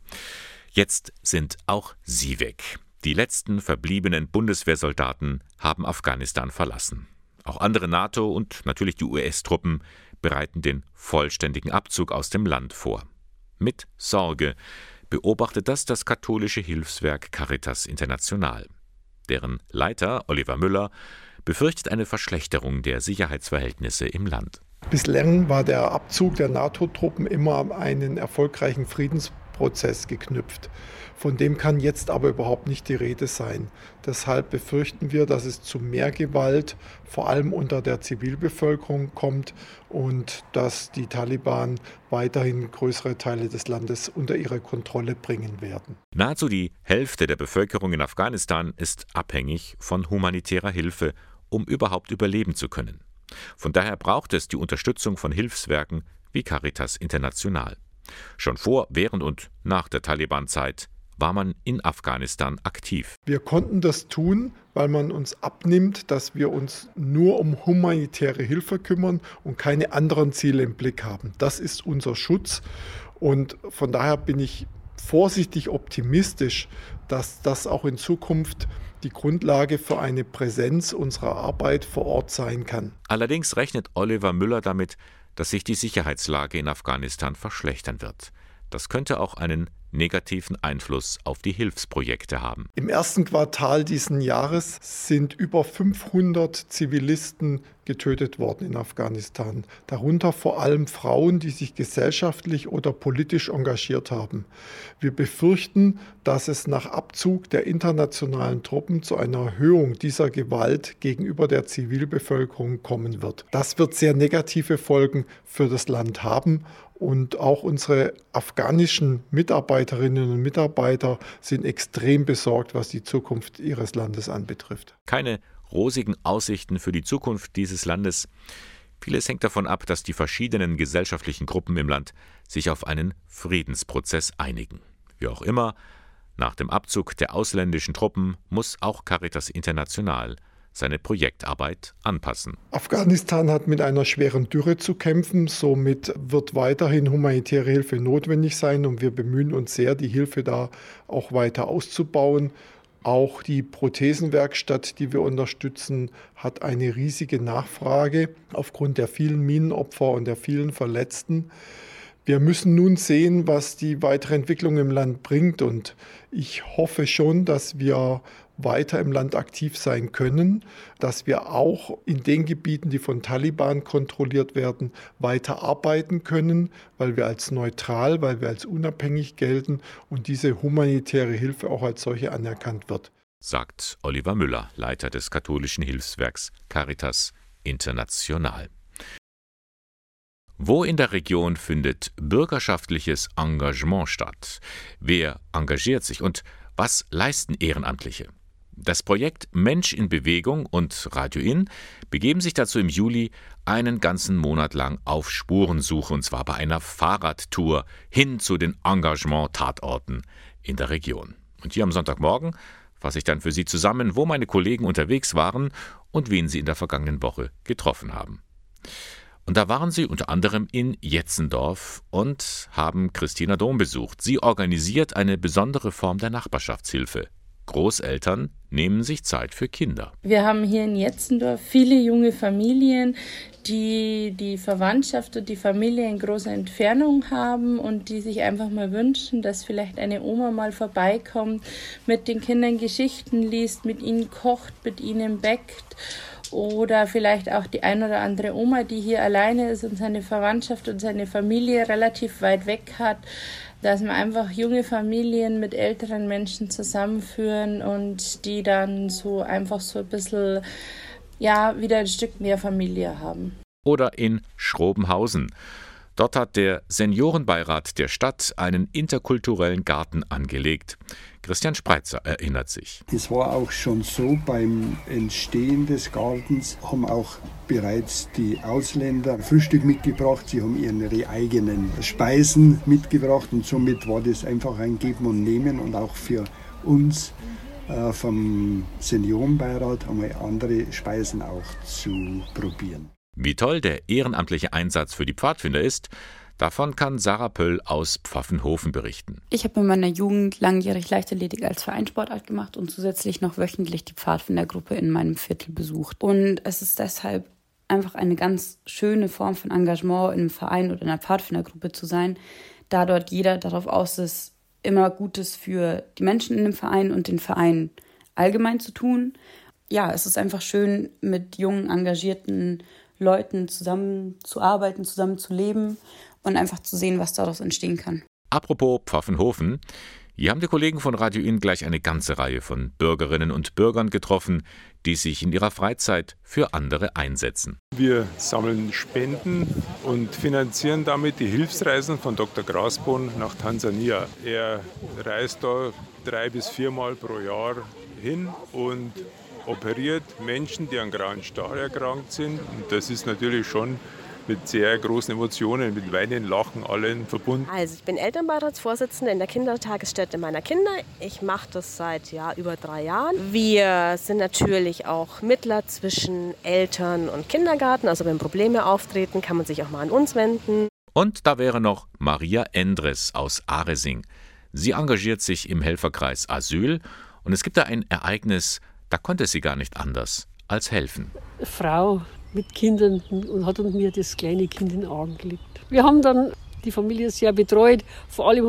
Jetzt sind auch sie weg. Die letzten verbliebenen Bundeswehrsoldaten haben Afghanistan verlassen. Auch andere NATO- und natürlich die US-Truppen bereiten den vollständigen Abzug aus dem Land vor. Mit Sorge beobachtet das katholische Hilfswerk Caritas International. Deren Leiter, Oliver Müller, befürchtet eine Verschlechterung der Sicherheitsverhältnisse im Land. Bislang war der Abzug der NATO-Truppen immer an einen erfolgreichen Friedensprozess geknüpft. Von dem kann jetzt aber überhaupt nicht die Rede sein. Deshalb befürchten wir, dass es zu mehr Gewalt, vor allem unter der Zivilbevölkerung, kommt und dass die Taliban weiterhin größere Teile des Landes unter ihre Kontrolle bringen werden. Nahezu die Hälfte der Bevölkerung in Afghanistan ist abhängig von humanitärer Hilfe, um überhaupt überleben zu können. Von daher braucht es die Unterstützung von Hilfswerken wie Caritas International. Schon vor, während und nach der Taliban-Zeit war man in Afghanistan aktiv. Wir konnten das tun, weil man uns abnimmt, dass wir uns nur um humanitäre Hilfe kümmern und keine anderen Ziele im Blick haben. Das ist unser Schutz und von daher bin ich vorsichtig optimistisch, dass das auch in Zukunft die Grundlage für eine Präsenz unserer Arbeit vor Ort sein kann. Allerdings rechnet Oliver Müller damit, dass sich die Sicherheitslage in Afghanistan verschlechtern wird. Das könnte auch einen negativen Einfluss auf die Hilfsprojekte haben. Im ersten Quartal diesen Jahres sind über 500 Zivilisten getötet worden in Afghanistan. Darunter vor allem Frauen, die sich gesellschaftlich oder politisch engagiert haben. Wir befürchten, dass es nach Abzug der internationalen Truppen zu einer Erhöhung dieser Gewalt gegenüber der Zivilbevölkerung kommen wird. Das wird sehr negative Folgen für das Land haben. Und auch unsere afghanischen Mitarbeiterinnen und Mitarbeiter sind extrem besorgt, was die Zukunft ihres Landes anbetrifft. Keine rosigen Aussichten für die Zukunft dieses Landes. Vieles hängt davon ab, dass die verschiedenen gesellschaftlichen Gruppen im Land sich auf einen Friedensprozess einigen. Wie auch immer, nach dem Abzug der ausländischen Truppen muss auch Caritas International seine Projektarbeit anpassen. Afghanistan hat mit einer schweren Dürre zu kämpfen, somit wird weiterhin humanitäre Hilfe notwendig sein und wir bemühen uns sehr, die Hilfe da auch weiter auszubauen. Auch die Prothesenwerkstatt, die wir unterstützen, hat eine riesige Nachfrage aufgrund der vielen Minenopfer und der vielen Verletzten. Wir müssen nun sehen, was die weitere Entwicklung im Land bringt und ich hoffe schon, dass wir weiter im Land aktiv sein können, dass wir auch in den Gebieten, die von Taliban kontrolliert werden, weiter arbeiten können, weil wir als neutral, weil wir als unabhängig gelten und diese humanitäre Hilfe auch als solche anerkannt wird. Sagt Oliver Müller, Leiter des katholischen Hilfswerks Caritas International. Wo in der Region findet bürgerschaftliches Engagement statt? Wer engagiert sich und was leisten Ehrenamtliche? Das Projekt Mensch in Bewegung und Radio In begeben sich dazu im Juli einen ganzen Monat lang auf Spurensuche, und zwar bei einer Fahrradtour hin zu den Engagement-Tatorten in der Region. Und hier am Sonntagmorgen fasse ich dann für Sie zusammen, wo meine Kollegen unterwegs waren und wen sie in der vergangenen Woche getroffen haben. Und da waren sie unter anderem in Jetzendorf und haben Christina Dom besucht. Sie organisiert eine besondere Form der Nachbarschaftshilfe. Großeltern nehmen sich Zeit für Kinder. Wir haben hier in Jetzendorf viele junge Familien, die die Verwandtschaft und die Familie in großer Entfernung haben und die sich einfach mal wünschen, dass vielleicht eine Oma mal vorbeikommt, mit den Kindern Geschichten liest, mit ihnen kocht, mit ihnen bäckt. Oder vielleicht auch die ein oder andere Oma, die hier alleine ist und seine Verwandtschaft und seine Familie relativ weit weg hat, dass man einfach junge Familien mit älteren Menschen zusammenführen und die dann so einfach so ein bisschen, ja, wieder ein Stück mehr Familie haben. Oder in Schrobenhausen. Dort hat der Seniorenbeirat der Stadt einen interkulturellen Garten angelegt. Christian Spreitzer erinnert sich. Es war auch schon so, beim Entstehen des Gartens haben auch bereits die Ausländer Frühstück mitgebracht. Sie haben ihre eigenen Speisen mitgebracht und somit war das einfach ein Geben und Nehmen. Und auch für uns vom Seniorenbeirat haben wir andere Speisen auch zu probieren. Wie toll der ehrenamtliche Einsatz für die Pfadfinder ist, davon kann Sarah Pöll aus Pfaffenhofen berichten. Ich habe in meiner Jugend langjährig Leichtathletik als Vereinssportart gemacht und zusätzlich noch wöchentlich die Pfadfindergruppe in meinem Viertel besucht. Und es ist deshalb einfach eine ganz schöne Form von Engagement, in einem Verein oder in einer Pfadfindergruppe zu sein, da dort jeder darauf aus ist, immer Gutes für die Menschen in dem Verein und den Verein allgemein zu tun. Ja, es ist einfach schön, mit jungen, engagierten Leuten zusammenzuarbeiten, zusammenzuleben und einfach zu sehen, was daraus entstehen kann. Apropos Pfaffenhofen, hier haben die Kollegen von Radio In gleich eine ganze Reihe von Bürgerinnen und Bürgern getroffen, die sich in ihrer Freizeit für andere einsetzen. Wir sammeln Spenden und finanzieren damit die Hilfsreisen von Dr. Grasborn nach Tansania. Er reist da 3- bis 4-mal pro Jahr hin und operiert Menschen, die an grauen Star erkrankt sind. Und das ist natürlich schon mit sehr großen Emotionen, mit Weinen, Lachen, allen verbunden. Also ich bin Elternbeiratsvorsitzende in der Kindertagesstätte meiner Kinder. Ich mache das seit über 3 Jahren. Wir sind natürlich auch Mittler zwischen Eltern und Kindergarten. Also wenn Probleme auftreten, kann man sich auch mal an uns wenden. Und da wäre noch Maria Endres aus Aresing. Sie engagiert sich im Helferkreis Asyl. Und es gibt da ein Ereignis, da konnte sie gar nicht anders als helfen. Eine Frau mit Kindern und hat mir das kleine Kind in den Arm gelegt. Wir haben dann die Familie sehr betreut. Vor allem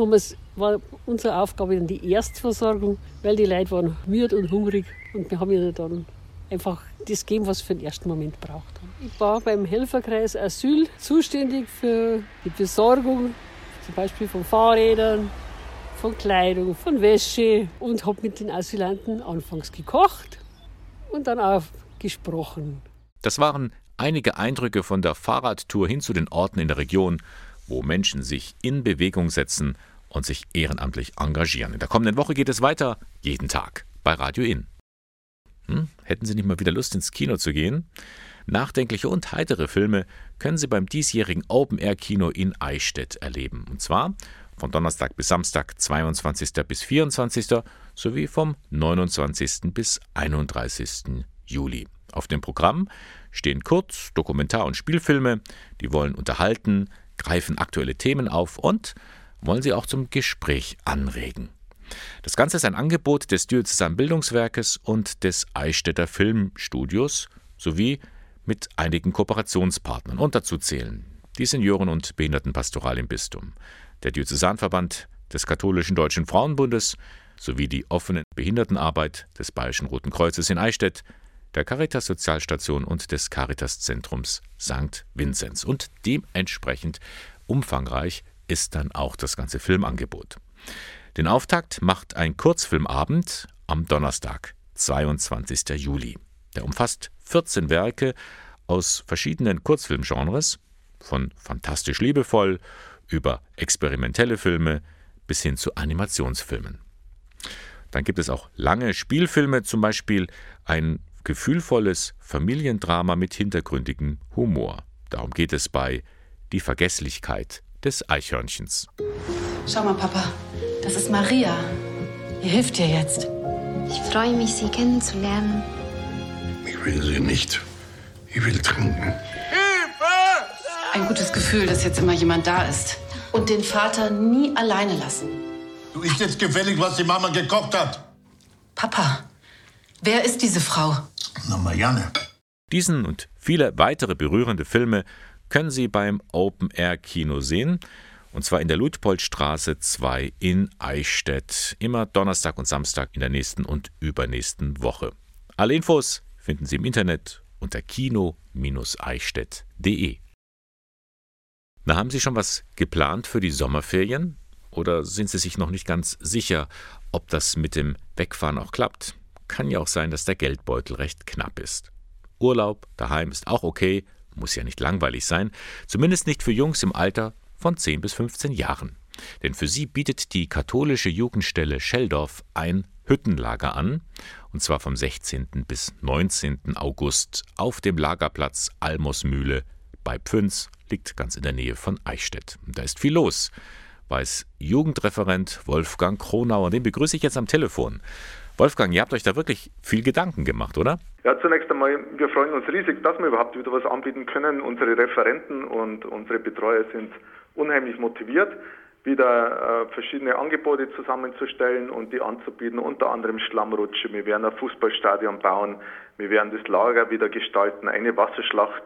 war unsere Aufgabe dann die Erstversorgung, weil die Leute waren müde und hungrig. Und wir haben ihnen dann einfach das gegeben, was sie für den ersten Moment braucht. Ich war beim Helferkreis Asyl zuständig für die Besorgung, zum Beispiel von Fahrrädern, von Kleidung, von Wäsche, und habe mit den Asylanten anfangs gekocht und dann auch gesprochen. Das waren einige Eindrücke von der Fahrradtour hin zu den Orten in der Region, wo Menschen sich in Bewegung setzen und sich ehrenamtlich engagieren. In der kommenden Woche geht es weiter, jeden Tag bei Radio Inn. Hätten Sie nicht mal wieder Lust, ins Kino zu gehen? Nachdenkliche und heitere Filme können Sie beim diesjährigen Open-Air-Kino in Eichstätt erleben. Und zwar von Donnerstag bis Samstag, 22. bis 24. sowie vom 29. bis 31. Juli. Auf dem Programm stehen Kurz-, Dokumentar- und Spielfilme, die wollen unterhalten, greifen aktuelle Themen auf und wollen sie auch zum Gespräch anregen. Das Ganze ist ein Angebot des Diözesan Bildungswerkes und des Eichstätter Filmstudios sowie mit einigen Kooperationspartnern. Und dazu zählen die Senioren- und Behindertenpastoral im Bistum, der Diözesanverband des Katholischen Deutschen Frauenbundes sowie die offene Behindertenarbeit des Bayerischen Roten Kreuzes in Eichstätt, der Caritas Sozialstation und des Caritas Zentrums St. Vinzenz. Und dementsprechend umfangreich ist dann auch das ganze Filmangebot. Den Auftakt macht ein Kurzfilmabend am Donnerstag, 22. Juli. Der umfasst 14 Werke aus verschiedenen Kurzfilmgenres, von fantastisch liebevoll über experimentelle Filme bis hin zu Animationsfilmen. Dann gibt es auch lange Spielfilme, zum Beispiel ein gefühlvolles Familiendrama mit hintergründigem Humor. Darum geht es bei Die Vergesslichkeit des Eichhörnchens. Schau mal, Papa, das ist Maria. Ihr hilft ihr jetzt. Ich freue mich, Sie kennenzulernen. Ich will sie nicht. Ich will trinken. Ein gutes Gefühl, dass jetzt immer jemand da ist. Und den Vater nie alleine lassen. Du isst jetzt gefällig, was die Mama gekocht hat. Papa, wer ist diese Frau? Na, Marianne. Diesen und viele weitere berührende Filme können Sie beim Open-Air-Kino sehen. Und zwar in der Luitpoldstraße 2 in Eichstätt. Immer Donnerstag und Samstag in der nächsten und übernächsten Woche. Alle Infos finden Sie im Internet unter kino-eichstätt.de. Na, haben Sie schon was geplant für die Sommerferien? Oder sind Sie sich noch nicht ganz sicher, ob das mit dem Wegfahren auch klappt? Kann ja auch sein, dass der Geldbeutel recht knapp ist. Urlaub daheim ist auch okay, muss ja nicht langweilig sein, zumindest nicht für Jungs im Alter von 10 bis 15 Jahren. Denn für sie bietet die katholische Jugendstelle Schelldorf ein Hüttenlager an, und zwar vom 16. bis 19. August auf dem Lagerplatz Almosmühle bei Pfünz, liegt ganz in der Nähe von Eichstätt. Da ist viel los, weiß Jugendreferent Wolfgang Kronauer, den begrüße ich jetzt am Telefon. Wolfgang, ihr habt euch da wirklich viel Gedanken gemacht, oder? Ja, zunächst einmal, wir freuen uns riesig, dass wir überhaupt wieder was anbieten können. Unsere Referenten und unsere Betreuer sind unheimlich motiviert, wieder verschiedene Angebote zusammenzustellen und die anzubieten, unter anderem Schlammrutsche. Wir werden ein Fußballstadion bauen, wir werden das Lager wieder gestalten, eine Wasserschlacht,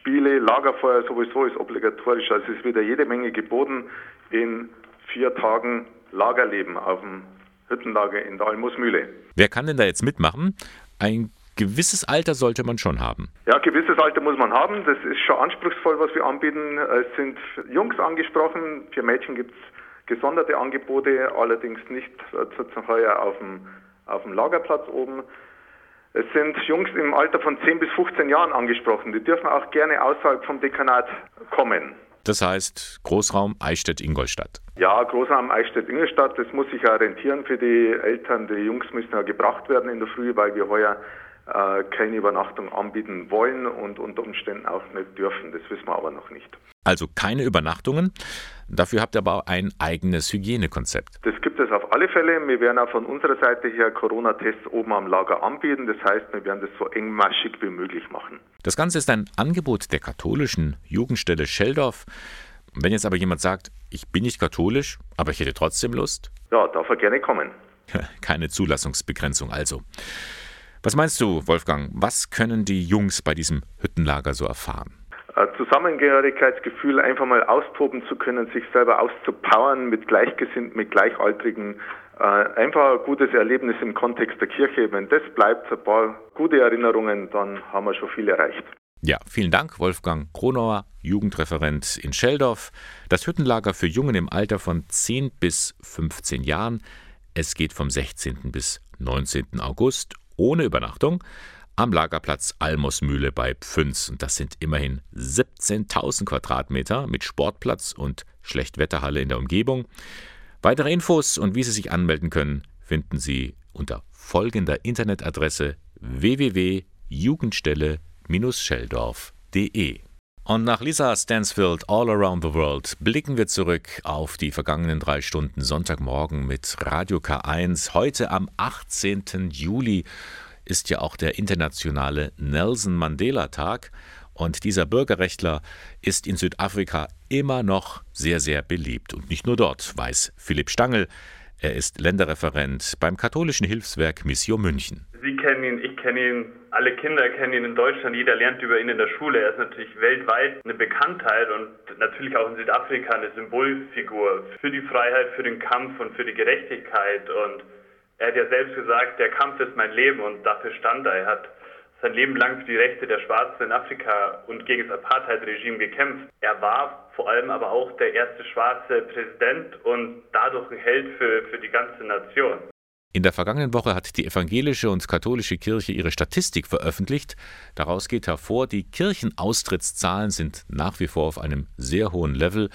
Spiele, Lagerfeuer sowieso ist obligatorisch. Also es ist wieder jede Menge geboten in 4 Tagen Lagerleben auf dem Hüttenlager in der Almosmühle. Wer kann denn da jetzt mitmachen? Ein gewisses Alter sollte man schon haben. Ja, gewisses Alter muss man haben. Das ist schon anspruchsvoll, was wir anbieten. Es sind Jungs angesprochen. Für Mädchen gibt es gesonderte Angebote, allerdings nicht heuer auf dem Lagerplatz oben. Es sind Jungs im Alter von 10 bis 15 Jahren angesprochen. Die dürfen auch gerne außerhalb vom Dekanat kommen. Das heißt Großraum Eichstätt-Ingolstadt. Ja, Großraum Eichstätt-Ingolstadt, das muss sich ja rentieren für die Eltern. Die Jungs müssen ja gebracht werden in der Früh, weil wir heuer keine Übernachtung anbieten wollen und unter Umständen auch nicht dürfen. Das wissen wir aber noch nicht. Also keine Übernachtungen. Dafür habt ihr aber ein eigenes Hygienekonzept. Das gibt es auf alle Fälle. Wir werden auch von unserer Seite her Corona-Tests oben am Lager anbieten. Das heißt, wir werden das so engmaschig wie möglich machen. Das Ganze ist ein Angebot der katholischen Jugendstelle Schelldorf. Wenn jetzt aber jemand sagt, ich bin nicht katholisch, aber ich hätte trotzdem Lust. Ja, darf er gerne kommen. Keine Zulassungsbegrenzung also. Was meinst du, Wolfgang, was können die Jungs bei diesem Hüttenlager so erfahren? Zusammengehörigkeitsgefühl, einfach mal austoben zu können, sich selber auszupowern mit Gleichgesinnten, mit Gleichaltrigen. Einfach ein gutes Erlebnis im Kontext der Kirche. Wenn das bleibt, ein paar gute Erinnerungen, dann haben wir schon viel erreicht. Ja, vielen Dank, Wolfgang Kronauer, Jugendreferent in Schelldorf. Das Hüttenlager für Jungen im Alter von 10 bis 15 Jahren. Es geht vom 16. bis 19. August ohne Übernachtung am Lagerplatz Almosmühle bei Pfünz. Und das sind immerhin 17.000 Quadratmeter mit Sportplatz und Schlechtwetterhalle in der Umgebung. Weitere Infos und wie Sie sich anmelden können, finden Sie unter folgender Internetadresse www.jugendstelle-schelldorf.de. Und nach Lisa Stansfield All Around the World blicken wir zurück auf die vergangenen 3 Stunden Sonntagmorgen mit Radio K1. Heute am 18. Juli ist ja auch der internationale Nelson Mandela Tag. Und dieser Bürgerrechtler ist in Südafrika immer noch sehr, sehr beliebt. Und nicht nur dort, weiß Philipp Stangl. Er ist Länderreferent beim katholischen Hilfswerk Missio München. Sie kennen ihn, ich kenne ihn, alle Kinder kennen ihn in Deutschland, jeder lernt über ihn in der Schule. Er ist natürlich weltweit eine Bekanntheit und natürlich auch in Südafrika eine Symbolfigur für die Freiheit, für den Kampf und für die Gerechtigkeit. Und er hat ja selbst gesagt, der Kampf ist mein Leben, und dafür stand er. Er hat sein Leben lang für die Rechte der Schwarzen in Afrika und gegen das Apartheid-Regime gekämpft. Er war vor allem aber auch der erste schwarze Präsident und dadurch ein Held für die ganze Nation. In der vergangenen Woche hat die evangelische und katholische Kirche ihre Statistik veröffentlicht. Daraus geht hervor, die Kirchenaustrittszahlen sind nach wie vor auf einem sehr hohen Level.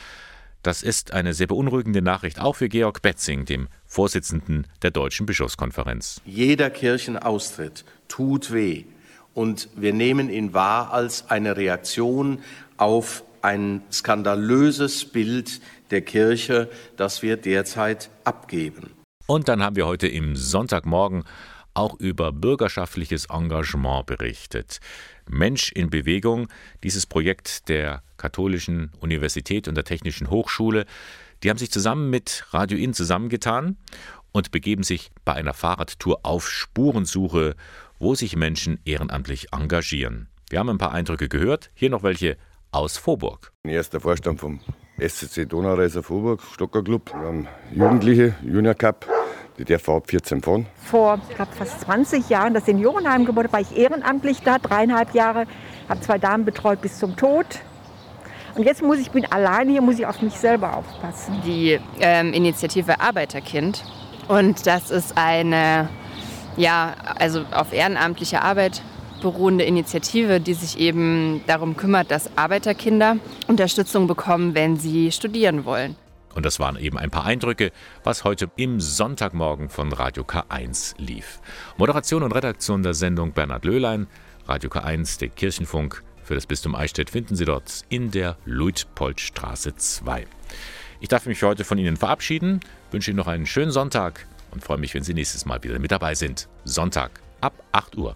Das ist eine sehr beunruhigende Nachricht, auch für Georg Betzing, dem Vorsitzenden der Deutschen Bischofskonferenz. Jeder Kirchenaustritt tut weh. Und wir nehmen ihn wahr als eine Reaktion auf ein skandalöses Bild der Kirche, das wir derzeit abgeben. Und dann haben wir heute im Sonntagmorgen auch über bürgerschaftliches Engagement berichtet. Mensch in Bewegung, dieses Projekt der Katholischen Universität und der Technischen Hochschule, die haben sich zusammen mit Radio Inn zusammengetan und begeben sich bei einer Fahrradtour auf Spurensuche, wo sich Menschen ehrenamtlich engagieren. Wir haben ein paar Eindrücke gehört, hier noch welche aus Vorburg. Ich bin erster Vorstand vom SCC Donaureiser Vorburg, Stockerclub. Wir haben Jugendliche, Junior Cup, die dürfen ab 14 fahren. Vor fast 20 Jahren, das Seniorenheim gebaut, war ich ehrenamtlich da, 3,5 Jahre, habe 2 Damen betreut bis zum Tod. Und jetzt bin alleine hier, muss ich auf mich selber aufpassen. Die Initiative Arbeiterkind. Und das ist eine, ja, also auf ehrenamtlicher Arbeit beruhende Initiative, die sich eben darum kümmert, dass Arbeiterkinder Unterstützung bekommen, wenn sie studieren wollen. Und das waren eben ein paar Eindrücke, was heute im Sonntagmorgen von Radio K1 lief. Moderation und Redaktion der Sendung Bernhard Löhlein. Radio K1, der Kirchenfunk für das Bistum Eichstätt, finden Sie dort in der Luitpoldstraße 2. Ich darf mich heute von Ihnen verabschieden, wünsche Ihnen noch einen schönen Sonntag und freue mich, wenn Sie nächstes Mal wieder mit dabei sind. Sonntag ab 8 Uhr.